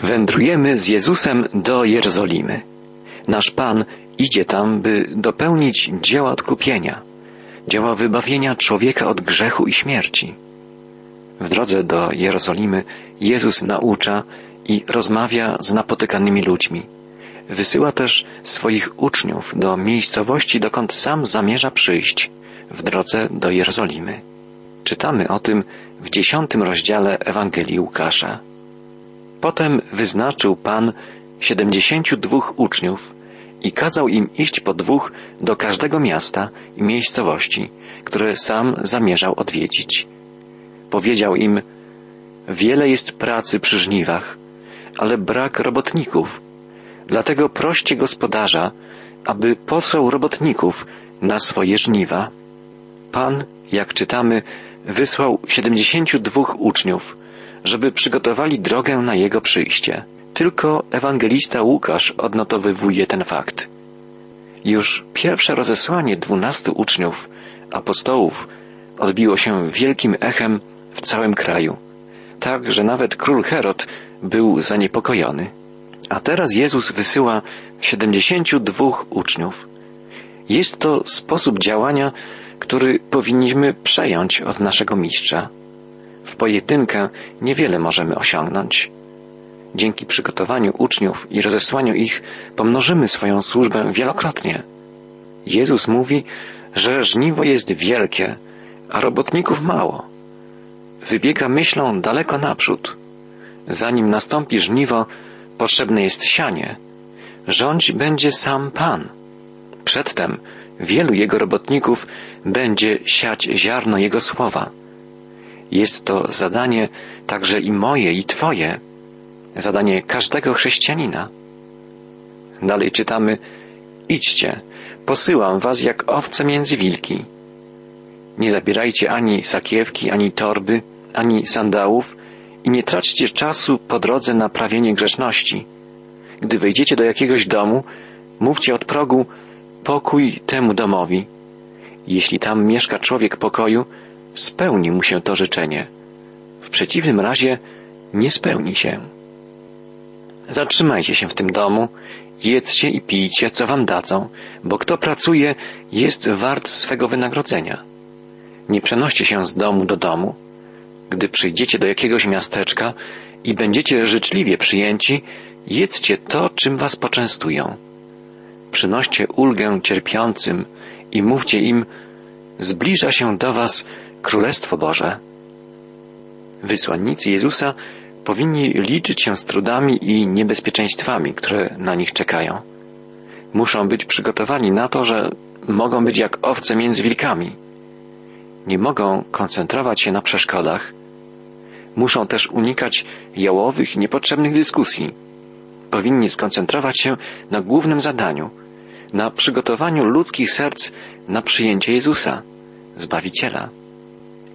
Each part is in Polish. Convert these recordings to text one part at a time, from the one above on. Wędrujemy z Jezusem do Jerozolimy. Nasz Pan idzie tam, by dopełnić dzieła odkupienia, dzieła wybawienia człowieka od grzechu i śmierci. W drodze do Jerozolimy Jezus naucza i rozmawia z napotykanymi ludźmi. Wysyła też swoich uczniów do miejscowości, dokąd sam zamierza przyjść, w drodze do Jerozolimy. Czytamy o tym w 10 rozdziale Ewangelii Łukasza. Potem wyznaczył Pan 72 uczniów i kazał im iść po dwóch do każdego miasta i miejscowości, które sam zamierzał odwiedzić. Powiedział im: wiele jest pracy przy żniwach, ale brak robotników. Dlatego proście gospodarza, aby posłał robotników na swoje żniwa. Pan, jak czytamy, wysłał 72 uczniów, żeby przygotowali drogę na Jego przyjście. Tylko ewangelista Łukasz odnotowywuje ten fakt. Już pierwsze rozesłanie 12 uczniów, apostołów, odbiło się wielkim echem w całym kraju, tak że nawet król Herod był zaniepokojony. A teraz Jezus wysyła 72 uczniów. Jest to sposób działania, który powinniśmy przejąć od naszego mistrza. W pojedynkę niewiele możemy osiągnąć. Dzięki przygotowaniu uczniów i rozesłaniu ich pomnożymy swoją służbę wielokrotnie. Jezus mówi, że żniwo jest wielkie, a robotników mało. Wybiega myślą daleko naprzód. Zanim nastąpi żniwo, potrzebne jest sianie. Rządź będzie sam Pan. Przedtem wielu Jego robotników będzie siać ziarno Jego słowa. Jest to zadanie także i moje, i Twoje. Zadanie każdego chrześcijanina. Dalej czytamy: idźcie, posyłam was jak owce między wilki. Nie zabierajcie ani sakiewki, ani torby, ani sandałów i nie traćcie czasu po drodze na prawienie grzeczności. Gdy wejdziecie do jakiegoś domu, mówcie od progu: pokój temu domowi. Jeśli tam mieszka człowiek pokoju, spełni mu się to życzenie. W przeciwnym razie nie spełni się. Zatrzymajcie się w tym domu, jedzcie i pijcie, co wam dadzą, bo kto pracuje, jest wart swego wynagrodzenia. Nie przenoście się z domu do domu. Gdy przyjdziecie do jakiegoś miasteczka i będziecie życzliwie przyjęci, jedzcie to, czym was poczęstują. Przynoście ulgę cierpiącym i mówcie im: zbliża się do was Królestwo Boże. Wysłannicy Jezusa powinni liczyć się z trudami i niebezpieczeństwami, które na nich czekają. Muszą być przygotowani na to, że mogą być jak owce między wilkami. Nie mogą koncentrować się na przeszkodach. Muszą też unikać jałowych, niepotrzebnych dyskusji. Powinni skoncentrować się na głównym zadaniu, na przygotowaniu ludzkich serc na przyjęcie Jezusa, Zbawiciela.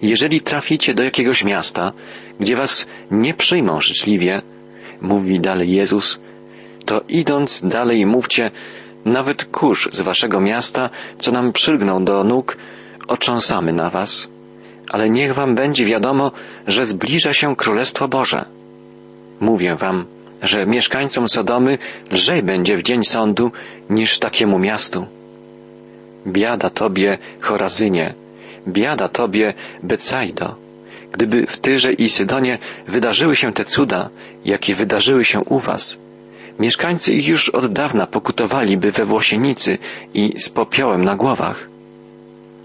Jeżeli traficie do jakiegoś miasta, gdzie was nie przyjmą życzliwie, mówi dalej Jezus, to idąc dalej mówcie: nawet kurz z waszego miasta, co nam przylgnął do nóg, otrząsamy na was, ale niech wam będzie wiadomo, że zbliża się Królestwo Boże. Mówię wam, że mieszkańcom Sodomy lżej będzie w dzień sądu niż takiemu miastu. Biada tobie, Chorazynie, biada tobie, Becajdo. Gdyby w Tyrze i Sydonie wydarzyły się te cuda, jakie wydarzyły się u was, mieszkańcy ich już od dawna pokutowaliby we włosienicy i z popiołem na głowach.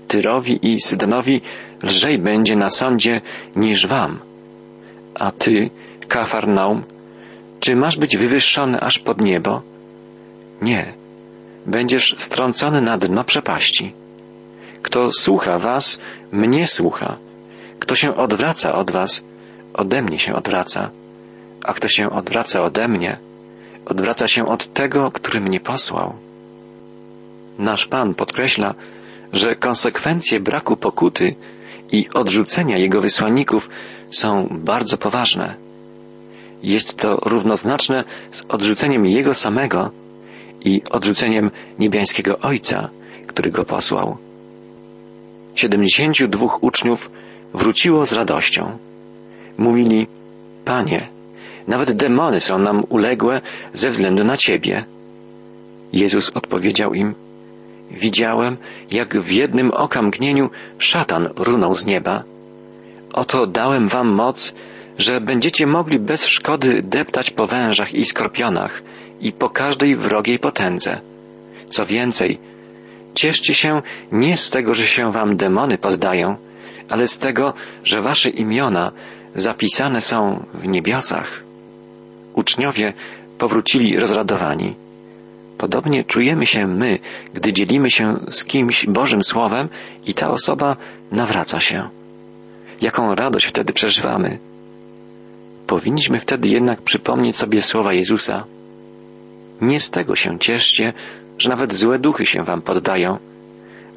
Tyrowi i Sydonowi lżej będzie na sądzie niż wam. A ty, Kafarnaum, czy masz być wywyższony aż pod niebo? Nie, będziesz strącony na dno przepaści. Kto słucha was, mnie słucha. Kto się odwraca od was, ode mnie się odwraca. A kto się odwraca ode mnie, odwraca się od tego, który mnie posłał. Nasz Pan podkreśla, że konsekwencje braku pokuty i odrzucenia Jego wysłanników są bardzo poważne. Jest to równoznaczne z odrzuceniem Jego samego i odrzuceniem niebiańskiego Ojca, który Go posłał. 72 uczniów wróciło z radością. Mówili: Panie, Nawet demony są nam uległe ze względu na Ciebie. Jezus odpowiedział im: widziałem, jak w jednym okamgnieniu szatan runął z nieba. Oto dałem wam moc, że będziecie mogli bez szkody deptać po wężach i skorpionach i po każdej wrogiej potędze. Co więcej, cieszcie się nie z tego, że się wam demony poddają, ale z tego, że wasze imiona zapisane są w niebiosach. Uczniowie powrócili rozradowani. Podobnie czujemy się my, gdy dzielimy się z kimś Bożym Słowem i ta osoba nawraca się. Jaką radość wtedy przeżywamy. Powinniśmy wtedy jednak przypomnieć sobie słowa Jezusa. Nie z tego się cieszcie, że nawet złe duchy się wam poddają,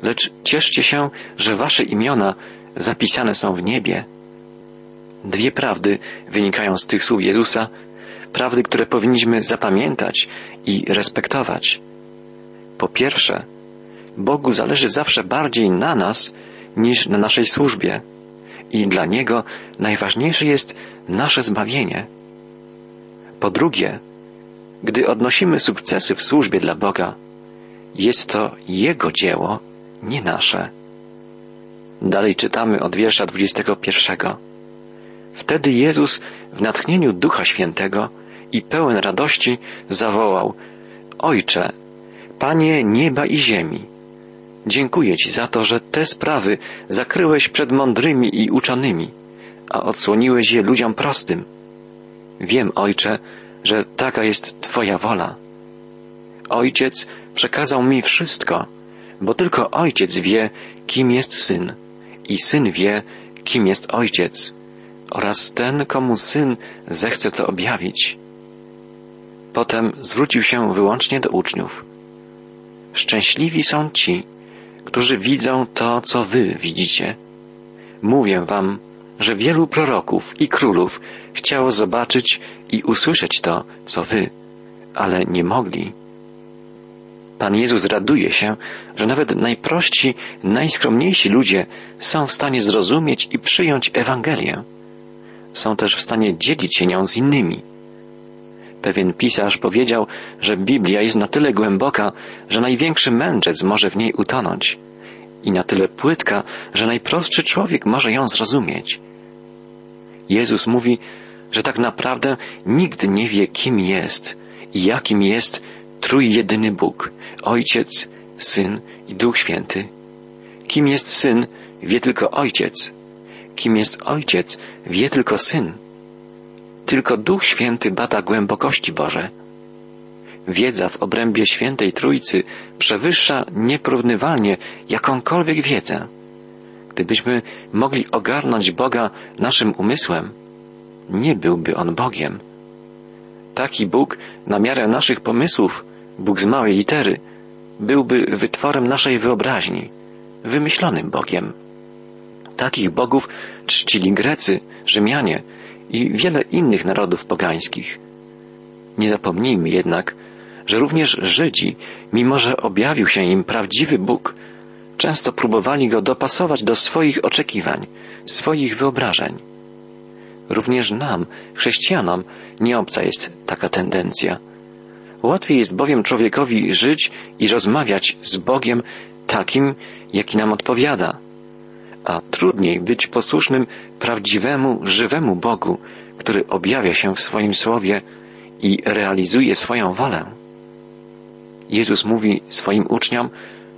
lecz cieszcie się, że wasze imiona zapisane są w niebie. Dwie prawdy wynikają z tych słów Jezusa, prawdy, które powinniśmy zapamiętać i respektować. Po pierwsze, Bogu zależy zawsze bardziej na nas niż na naszej służbie i dla Niego najważniejsze jest nasze zbawienie. Po drugie, gdy odnosimy sukcesy w służbie dla Boga, jest to Jego dzieło, nie nasze. Dalej czytamy od wiersza 21. Wtedy Jezus w natchnieniu Ducha Świętego i pełen radości zawołał: Ojcze, Panie nieba i ziemi, dziękuję Ci za to, że te sprawy zakryłeś przed mądrymi i uczonymi, a odsłoniłeś je ludziom prostym. Wiem, Ojcze, że taka jest Twoja wola. Ojciec przekazał mi wszystko, bo tylko Ojciec wie, kim jest Syn, i Syn wie, kim jest Ojciec, oraz ten, komu Syn zechce to objawić. Potem zwrócił się wyłącznie do uczniów. Szczęśliwi są ci, którzy widzą to, co wy widzicie. Mówię wam, że wielu proroków i królów chciało zobaczyć i usłyszeć to, co wy, ale nie mogli. Pan Jezus raduje się, że nawet najprości, najskromniejsi ludzie są w stanie zrozumieć i przyjąć Ewangelię. Są też w stanie dzielić się nią z innymi. Pewien pisarz powiedział, że Biblia jest na tyle głęboka, że największy mędrzec może w niej utonąć i na tyle płytka, że najprostszy człowiek może ją zrozumieć. Jezus mówi, że tak naprawdę nikt nie wie, kim jest i jakim jest trójjedyny Bóg, Ojciec, Syn i Duch Święty. Kim jest Syn, wie tylko Ojciec. Kim jest Ojciec, wie tylko Syn. Tylko Duch Święty bada głębokości Boże. Wiedza w obrębie Świętej Trójcy przewyższa nieporównywalnie jakąkolwiek wiedzę. Gdybyśmy mogli ogarnąć Boga naszym umysłem, nie byłby On Bogiem. Taki Bóg, na miarę naszych pomysłów, Bóg z małej litery, byłby wytworem naszej wyobraźni, wymyślonym Bogiem. Takich bogów czcili Grecy, Rzymianie i wiele innych narodów pogańskich. Nie zapomnijmy jednak, że również Żydzi, mimo że objawił się im prawdziwy Bóg, często próbowali go dopasować do swoich oczekiwań, swoich wyobrażeń. Również nam, chrześcijanom, nie obca jest taka tendencja. Łatwiej jest bowiem człowiekowi żyć i rozmawiać z Bogiem takim, jaki nam odpowiada, a trudniej być posłusznym prawdziwemu, żywemu Bogu, który objawia się w swoim Słowie i realizuje swoją wolę. Jezus mówi swoim uczniom,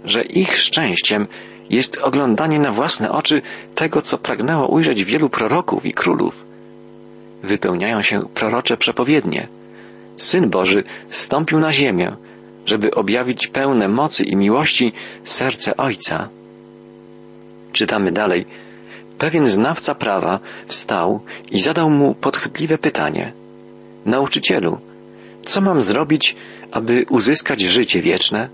że ich szczęściem jest oglądanie na własne oczy tego, co pragnęło ujrzeć wielu proroków i królów. Wypełniają się prorocze przepowiednie. Syn Boży zstąpił na ziemię, żeby objawić pełne mocy i miłości serce Ojca. Czytamy dalej. Pewien znawca prawa wstał i zadał mu podchwytliwe pytanie. Nauczycielu, co mam zrobić, aby uzyskać życie wieczne?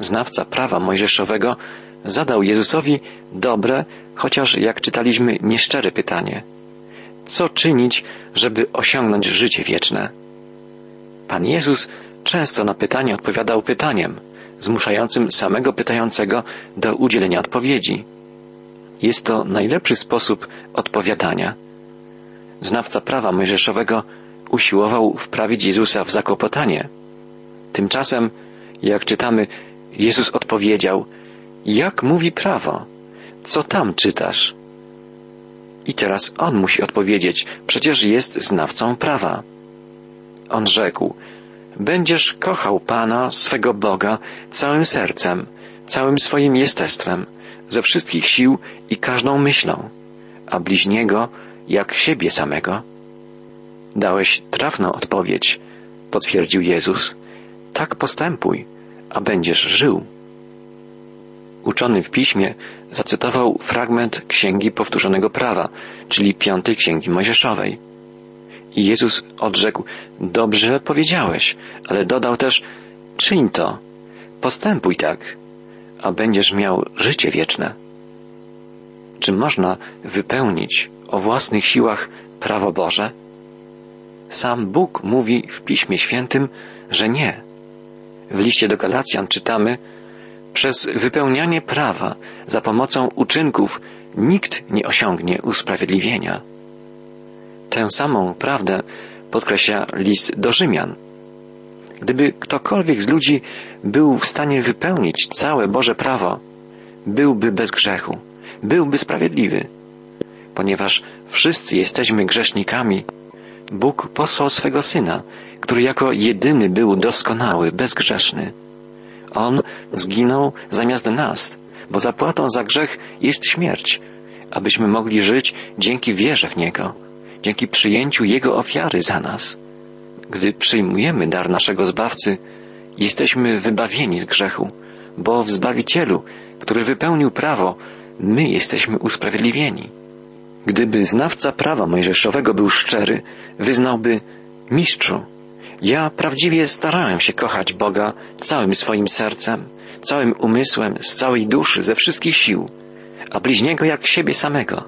Znawca prawa mojżeszowego zadał Jezusowi dobre, chociaż jak czytaliśmy, nieszczere pytanie. Co czynić, żeby osiągnąć życie wieczne? Pan Jezus często na pytanie odpowiadał pytaniem, zmuszającym samego pytającego do udzielenia odpowiedzi. Jest to najlepszy sposób odpowiadania. znawca prawa mojżeszowego, usiłował wprawić Jezusa w zakłopotanie. Tymczasem, jak czytamy, Jezus odpowiedział: jak mówi prawo? Co tam czytasz? I teraz on musi odpowiedzieć, przecież jest znawcą prawa. On rzekł: będziesz kochał Pana, swego Boga, całym sercem, całym swoim jestestwem, ze wszystkich sił i każdą myślą, a bliźniego jak siebie samego. Dałeś trafną odpowiedź, potwierdził Jezus. Tak postępuj, a będziesz żył. Uczony w Piśmie zacytował fragment Księgi Powtórzonego Prawa, czyli Piątej Księgi Mojżeszowej. I Jezus odrzekł: dobrze powiedziałeś, ale dodał też: czyń to, postępuj tak, a będziesz miał życie wieczne. Czy można wypełnić o własnych siłach prawo Boże? Sam Bóg mówi w Piśmie Świętym, że nie. W liście do Galacjan czytamy: przez wypełnianie prawa za pomocą uczynków nikt nie osiągnie usprawiedliwienia. Tę samą prawdę podkreśla list do Rzymian. Gdyby ktokolwiek z ludzi był w stanie wypełnić całe Boże prawo, byłby bez grzechu, byłby sprawiedliwy. Ponieważ wszyscy jesteśmy grzesznikami, Bóg posłał swego Syna, który jako jedyny był doskonały, bezgrzeszny. On zginął zamiast nas, bo zapłatą za grzech jest śmierć, abyśmy mogli żyć dzięki wierze w Niego, dzięki przyjęciu Jego ofiary za nas. Gdy przyjmujemy dar naszego Zbawcy, jesteśmy wybawieni z grzechu, bo w Zbawicielu, który wypełnił prawo, my jesteśmy usprawiedliwieni. Gdyby znawca prawa mojżeszowego był szczery, wyznałby: mistrzu, ja prawdziwie starałem się kochać Boga całym swoim sercem, całym umysłem, z całej duszy, ze wszystkich sił, a bliźniego jak siebie samego.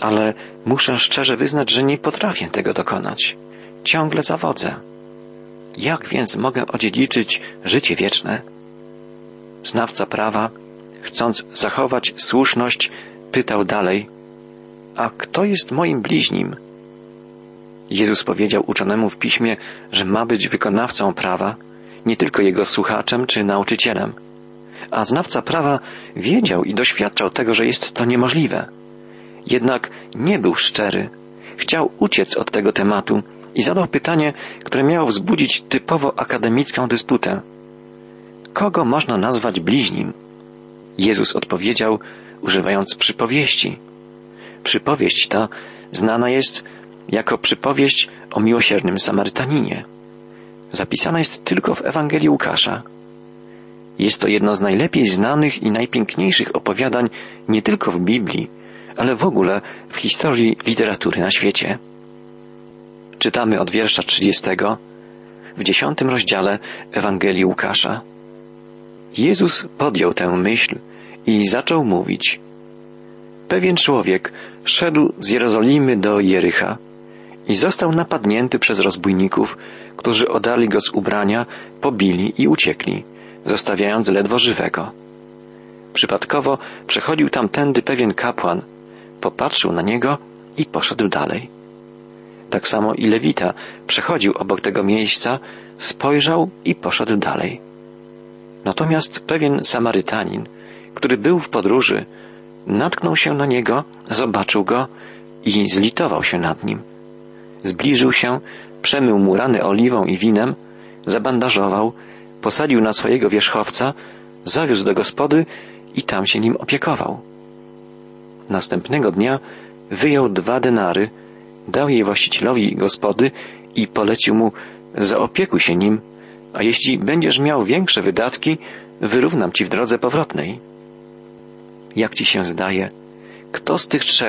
Ale muszę szczerze wyznać, że nie potrafię tego dokonać. Ciągle zawodzę. Jak więc mogę odziedziczyć życie wieczne? Znawca prawa, chcąc zachować słuszność, pytał dalej: a kto jest moim bliźnim? Jezus powiedział uczonemu w Piśmie, że ma być wykonawcą prawa, nie tylko jego słuchaczem czy nauczycielem. A znawca prawa wiedział i doświadczał tego, że jest to niemożliwe. Jednak nie był szczery. Chciał uciec od tego tematu i zadał pytanie, które miało wzbudzić typowo akademicką dysputę. Kogo można nazwać bliźnim? Jezus odpowiedział, używając przypowieści. Przypowieść ta znana jest jako przypowieść o miłosiernym Samarytaninie. Zapisana jest tylko w Ewangelii Łukasza. Jest to jedno z najlepiej znanych i najpiękniejszych opowiadań nie tylko w Biblii, ale w ogóle w historii literatury na świecie. Czytamy od wiersza 30 w 10 rozdziale Ewangelii Łukasza. Jezus podjął tę myśl i zaczął mówić. Pewien człowiek szedł z Jerozolimy do Jerycha i został napadnięty przez rozbójników, którzy odarli go z ubrania, pobili i uciekli, zostawiając ledwo żywego. Przypadkowo przechodził tamtędy pewien kapłan, popatrzył na niego i poszedł dalej. Tak samo i Lewita przechodził obok tego miejsca, spojrzał i poszedł dalej. Natomiast pewien Samarytanin, który był w podróży, natknął się na niego, zobaczył go i zlitował się nad nim. Zbliżył się, przemył mu rany oliwą i winem, zabandażował, posadził na swojego wierzchowca, zawiózł do gospody i tam się nim opiekował. Następnego dnia wyjął 2 denary, dał je właścicielowi gospody i polecił mu: zaopiekuj się nim, a jeśli będziesz miał większe wydatki, wyrównam ci w drodze powrotnej. Jak ci się zdaje, kto z tych 3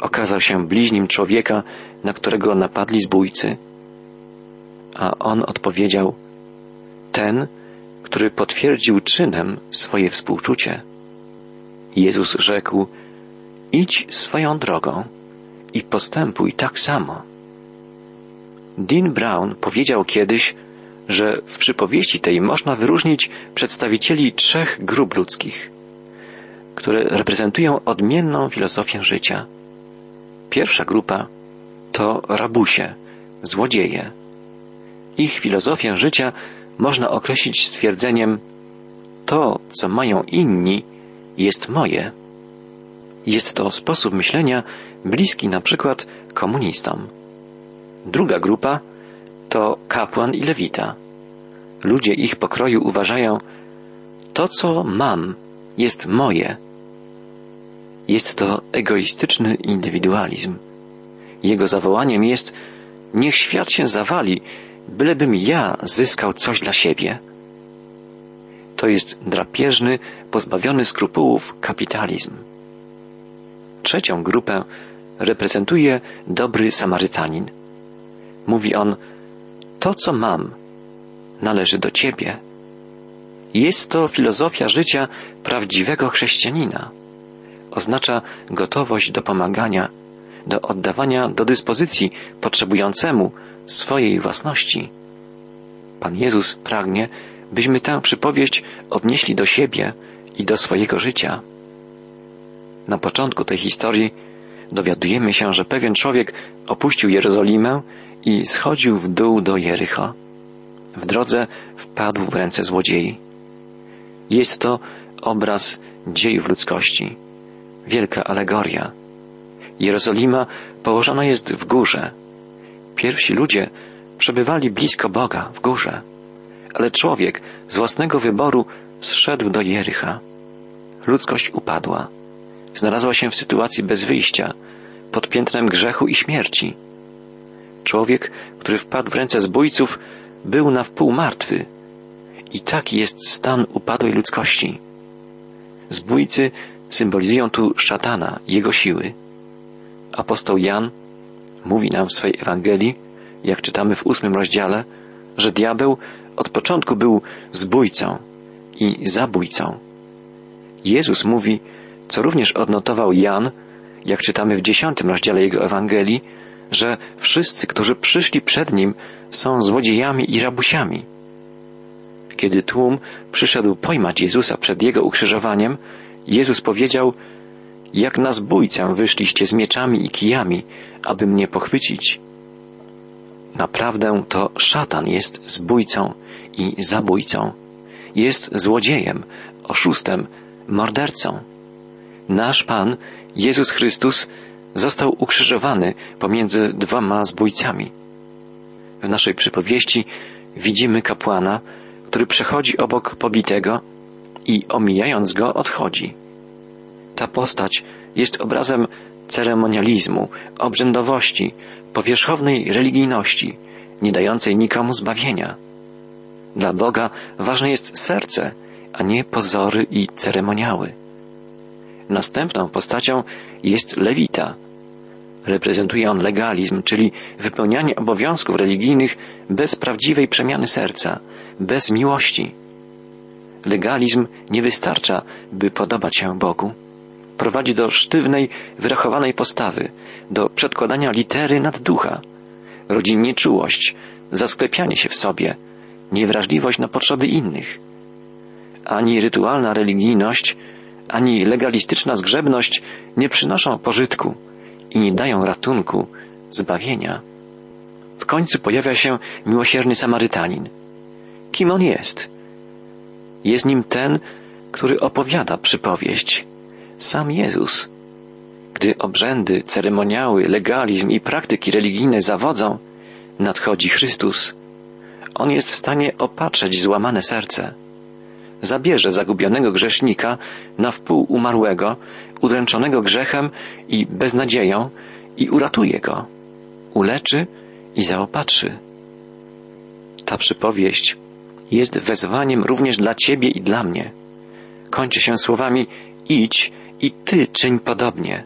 okazał się bliźnim człowieka, na którego napadli zbójcy? A on odpowiedział: ten, który potwierdził czynem swoje współczucie. Jezus rzekł: idź swoją drogą i postępuj tak samo. Dean Brown powiedział kiedyś, że w przypowieści tej można wyróżnić przedstawicieli 3 grup ludzkich, które reprezentują odmienną filozofię życia. Pierwsza grupa to rabusie, złodzieje. Ich filozofię życia można określić stwierdzeniem: to, co mają inni, jest moje. Jest to sposób myślenia bliski na przykład komunistom. Druga grupa to kapłan i lewita. Ludzie ich pokroju uważają: to, co mam, jest moje. Jest to egoistyczny indywidualizm. Jego zawołaniem jest: niech świat się zawali, bylebym ja zyskał coś dla siebie. To jest drapieżny, pozbawiony skrupułów kapitalizm. Trzecią grupę reprezentuje dobry Samarytanin. Mówi on: to, co mam, należy do ciebie. Jest to filozofia życia prawdziwego chrześcijanina. Oznacza gotowość do pomagania, do oddawania do dyspozycji potrzebującemu swojej własności. Pan Jezus pragnie, byśmy tę przypowieść odnieśli do siebie i do swojego życia. Na początku tej historii dowiadujemy się, że pewien człowiek opuścił Jerozolimę i schodził w dół do Jericho. W drodze wpadł w ręce złodziei. Jest to obraz dziejów ludzkości. Wielka alegoria. Jerozolima położona jest w górze. Pierwsi ludzie przebywali blisko Boga, w górze. Ale człowiek z własnego wyboru zszedł do Jericha. Ludzkość upadła. Znalazła się w sytuacji bez wyjścia, pod piętnem grzechu i śmierci. Człowiek, który wpadł w ręce zbójców, był na wpół martwy. I taki jest stan upadłej ludzkości. Zbójcy symbolizują tu szatana, jego siły. Apostoł Jan mówi nam w swojej Ewangelii, jak czytamy w 8 rozdziale, że diabeł od początku był zbójcą i zabójcą. Jezus mówi, co również odnotował Jan, jak czytamy w 10 rozdziale jego Ewangelii, że wszyscy, którzy przyszli przed nim, są złodziejami i rabusiami. Kiedy tłum przyszedł pojmać Jezusa przed jego ukrzyżowaniem, Jezus powiedział: jak na zbójcę wyszliście z mieczami i kijami, aby mnie pochwycić. Naprawdę to szatan jest zbójcą i zabójcą. Jest złodziejem, oszustem, mordercą. Nasz Pan, Jezus Chrystus, został ukrzyżowany pomiędzy 2 zbójcami. W naszej przypowieści widzimy kapłana, który przechodzi obok pobitego i omijając go odchodzi. Ta postać jest obrazem ceremonializmu, obrzędowości, powierzchownej religijności, nie dającej nikomu zbawienia. Dla Boga ważne jest serce, a nie pozory i ceremoniały. Następną postacią jest lewita. Reprezentuje on legalizm, czyli wypełnianie obowiązków religijnych bez prawdziwej przemiany serca, bez miłości. Legalizm nie wystarcza, by podobać się Bogu. Prowadzi do sztywnej, wyrachowanej postawy, do przedkładania litery nad ducha. Rodzi nieczułość, zasklepianie się w sobie, niewrażliwość na potrzeby innych. Ani rytualna religijność, ani legalistyczna zgrzebność nie przynoszą pożytku i nie dają ratunku, zbawienia. W końcu pojawia się miłosierny Samarytanin. Kim on jest? Jest nim ten, który opowiada przypowieść. Sam Jezus. Gdy obrzędy, ceremoniały, legalizm i praktyki religijne zawodzą, nadchodzi Chrystus. On jest w stanie opatrzeć złamane serce. Zabierze zagubionego grzesznika, na wpół umarłego, udręczonego grzechem i beznadzieją i uratuje go. Uleczy i zaopatrzy. Ta przypowieść jest wezwaniem również dla ciebie i dla mnie. Kończy się słowami: idź i ty czyń podobnie.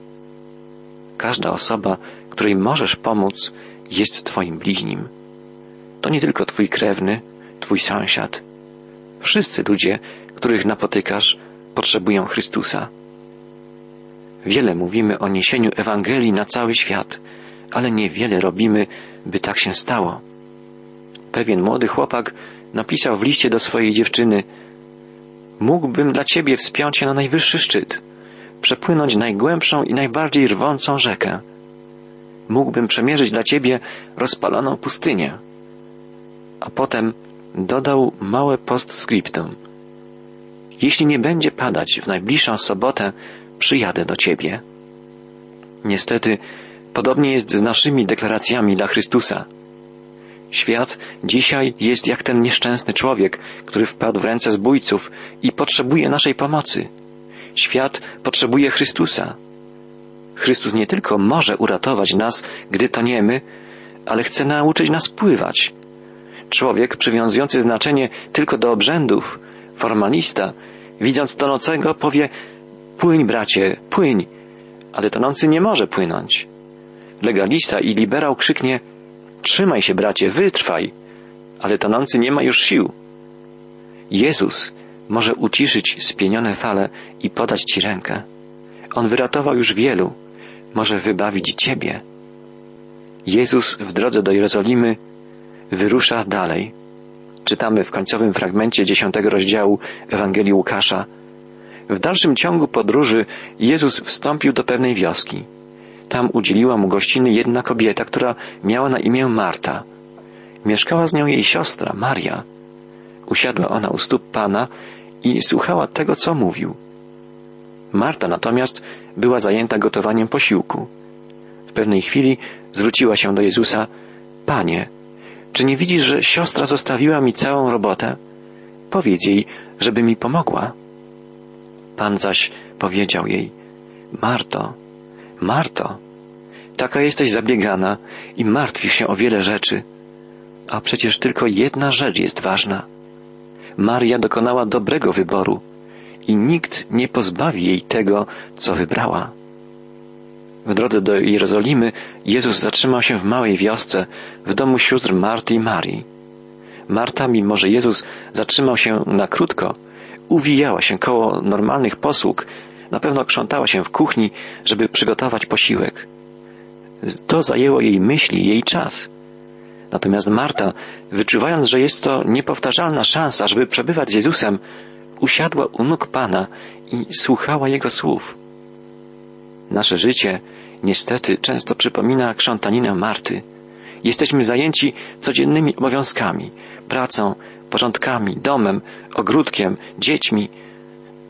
Każda osoba, której możesz pomóc, jest twoim bliźnim. To nie tylko twój krewny, twój sąsiad. Wszyscy ludzie, których napotykasz, potrzebują Chrystusa. Wiele mówimy o niesieniu Ewangelii na cały świat, ale niewiele robimy, by tak się stało. Pewien młody chłopak napisał w liście do swojej dziewczyny: mógłbym dla ciebie wspiąć się na najwyższy szczyt, przepłynąć najgłębszą i najbardziej rwącą rzekę. mógłbym przemierzyć dla ciebie rozpaloną pustynię. A potem dodał małe postscriptum. Jeśli nie będzie padać w najbliższą sobotę, przyjadę do ciebie. Niestety, podobnie jest z naszymi deklaracjami dla Chrystusa. Świat dzisiaj jest jak ten nieszczęsny człowiek, który wpadł w ręce zbójców i potrzebuje naszej pomocy. Świat potrzebuje Chrystusa. Chrystus nie tylko może uratować nas, gdy toniemy, ale chce nauczyć nas pływać. Człowiek przywiązujący znaczenie tylko do obrzędów, formalista, widząc tonącego, powie: płyń, bracie, płyń, ale tonący nie może płynąć. Legalista i liberał krzyknie: trzymaj się, bracie, wytrwaj, ale tonący nie ma już sił. Jezus może uciszyć spienione fale i podać ci rękę. On wyratował już wielu, może wybawić ciebie. Jezus w drodze do Jerozolimy wyrusza dalej. Czytamy w końcowym fragmencie 10 rozdziału Ewangelii Łukasza. W dalszym ciągu podróży Jezus wstąpił do pewnej wioski. Tam udzieliła mu gościny jedna kobieta, która miała na imię Marta. Mieszkała z nią jej siostra, Maria. Usiadła ona u stóp Pana i słuchała tego, co mówił. Marta natomiast była zajęta gotowaniem posiłku. W pewnej chwili zwróciła się do Jezusa: Panie, czy nie widzisz, że siostra zostawiła mi całą robotę? Powiedz jej, żeby mi pomogła. Pan zaś powiedział jej: Marto, Marto, taka jesteś zabiegana i martwisz się o wiele rzeczy, a przecież tylko jedna rzecz jest ważna. Maria dokonała dobrego wyboru i nikt nie pozbawi jej tego, co wybrała. W drodze do Jerozolimy Jezus zatrzymał się w małej wiosce, w domu sióstr Marty i Marii. Marta, mimo że Jezus zatrzymał się na krótko, uwijała się koło normalnych posług, na pewno krzątała się w kuchni, żeby przygotować posiłek. To zajęło jej myśli, jej czas. Natomiast Marta, wyczuwając, że jest to niepowtarzalna szansa, żeby przebywać z Jezusem, usiadła u nóg Pana i słuchała Jego słów. Nasze życie, niestety, często przypomina krzątaninę Marty. Jesteśmy zajęci codziennymi obowiązkami, pracą, porządkami, domem, ogródkiem, dziećmi.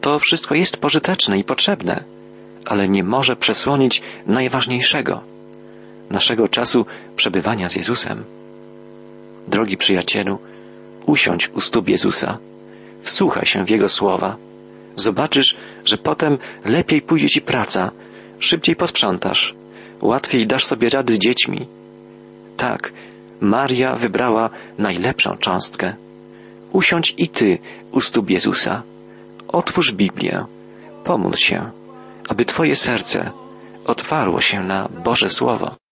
To wszystko jest pożyteczne i potrzebne, ale nie może przesłonić najważniejszego, naszego czasu przebywania z Jezusem. Drogi przyjacielu, usiądź u stóp Jezusa, wsłuchaj się w Jego słowa. Zobaczysz, że potem lepiej pójdzie ci praca, szybciej posprzątasz, łatwiej dasz sobie rady z dziećmi. Tak, Maria wybrała najlepszą cząstkę. Usiądź i ty u stóp Jezusa. Otwórz Biblię, pomódl się, aby twoje serce otwarło się na Boże Słowo.